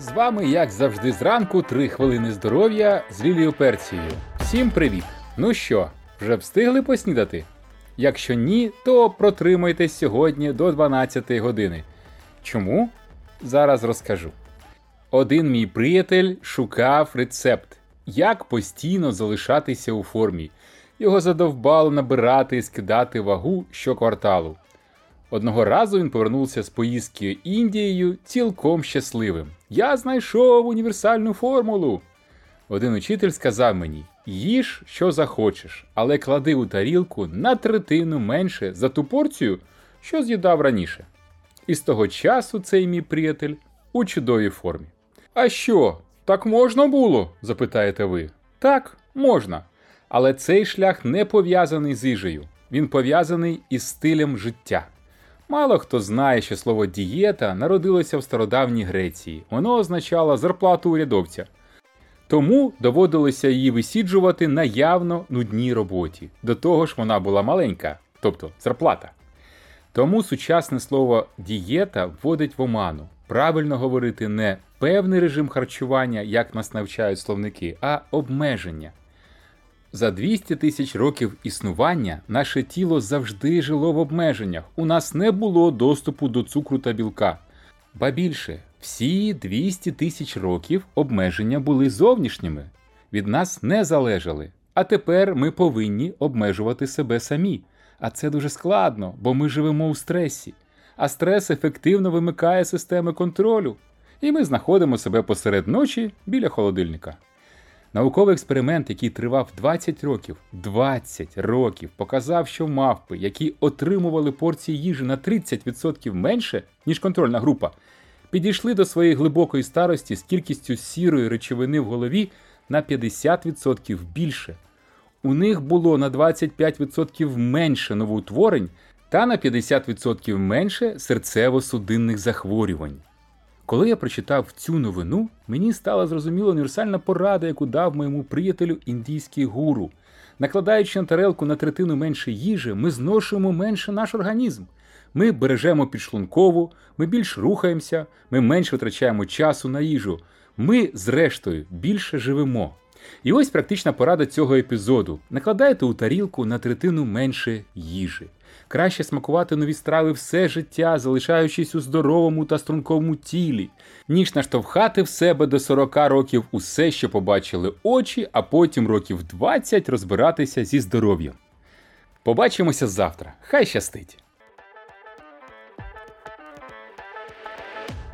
З вами, як завжди, зранку 3 хвилини здоров'я з Лілією Перцією. Всім привіт! Ну що, вже встигли поснідати? Якщо ні, то протримайтесь сьогодні до 12 години. Чому? Зараз розкажу. Один мій приятель шукав рецепт, як постійно залишатися у формі. Його задовбало набирати і скидати вагу щокварталу. Одного разу він повернувся з поїздки Індією цілком щасливим. «Я знайшов універсальну формулу!» Один учитель сказав мені: «Їж, що захочеш, але клади у тарілку на третину менше за ту порцію, що з'їдав раніше». І з того часу цей мій приятель у чудовій формі. «А що, так можна було?» – запитаєте ви. Так, можна. Але цей шлях не пов'язаний з їжею. Він пов'язаний із стилем життя. Мало хто знає, що слово «дієта» народилося в стародавній Греції. Воно означало зарплату урядовця. Тому доводилося її висіджувати на явно нудній роботі. До того ж вона була маленька, тобто зарплата. Тому сучасне слово «дієта» вводить в оману. Правильно говорити не «певний режим харчування», як нас навчають словники, а «обмеження». За 200 тисяч років існування наше тіло завжди жило в обмеженнях. У нас не було доступу до цукру та білка. Ба більше, всі 200 тисяч років обмеження були зовнішніми. Від нас не залежали. А тепер ми повинні обмежувати себе самі. А це дуже складно, бо ми живемо у стресі. А стрес ефективно вимикає системи контролю. І ми знаходимо себе посеред ночі біля холодильника. Науковий експеримент, який тривав 20 років, показав, що мавпи, які отримували порції їжі на 30% менше, ніж контрольна група, підійшли до своєї глибокої старості з кількістю сірої речовини в голові на 50% більше. У них було на 25% менше новоутворень та на 50% менше серцево-судинних захворювань. Коли я прочитав цю новину, мені стала зрозуміла універсальна порада, яку дав моєму приятелю індійський гуру. Накладаючи на тарелку на третину менше їжі, ми зношуємо менше наш організм. Ми бережемо підшлункову, ми більш рухаємося, ми менше витрачаємо часу на їжу. Ми, зрештою, більше живемо. І ось практична порада цього епізоду. Накладайте у тарілку на третину менше їжі. Краще смакувати нові страви все життя, залишаючись у здоровому та стрункому тілі, ніж наштовхати в себе до 40 років усе, що побачили очі, а потім років 20 розбиратися зі здоров'ям. Побачимося завтра. Хай щастить!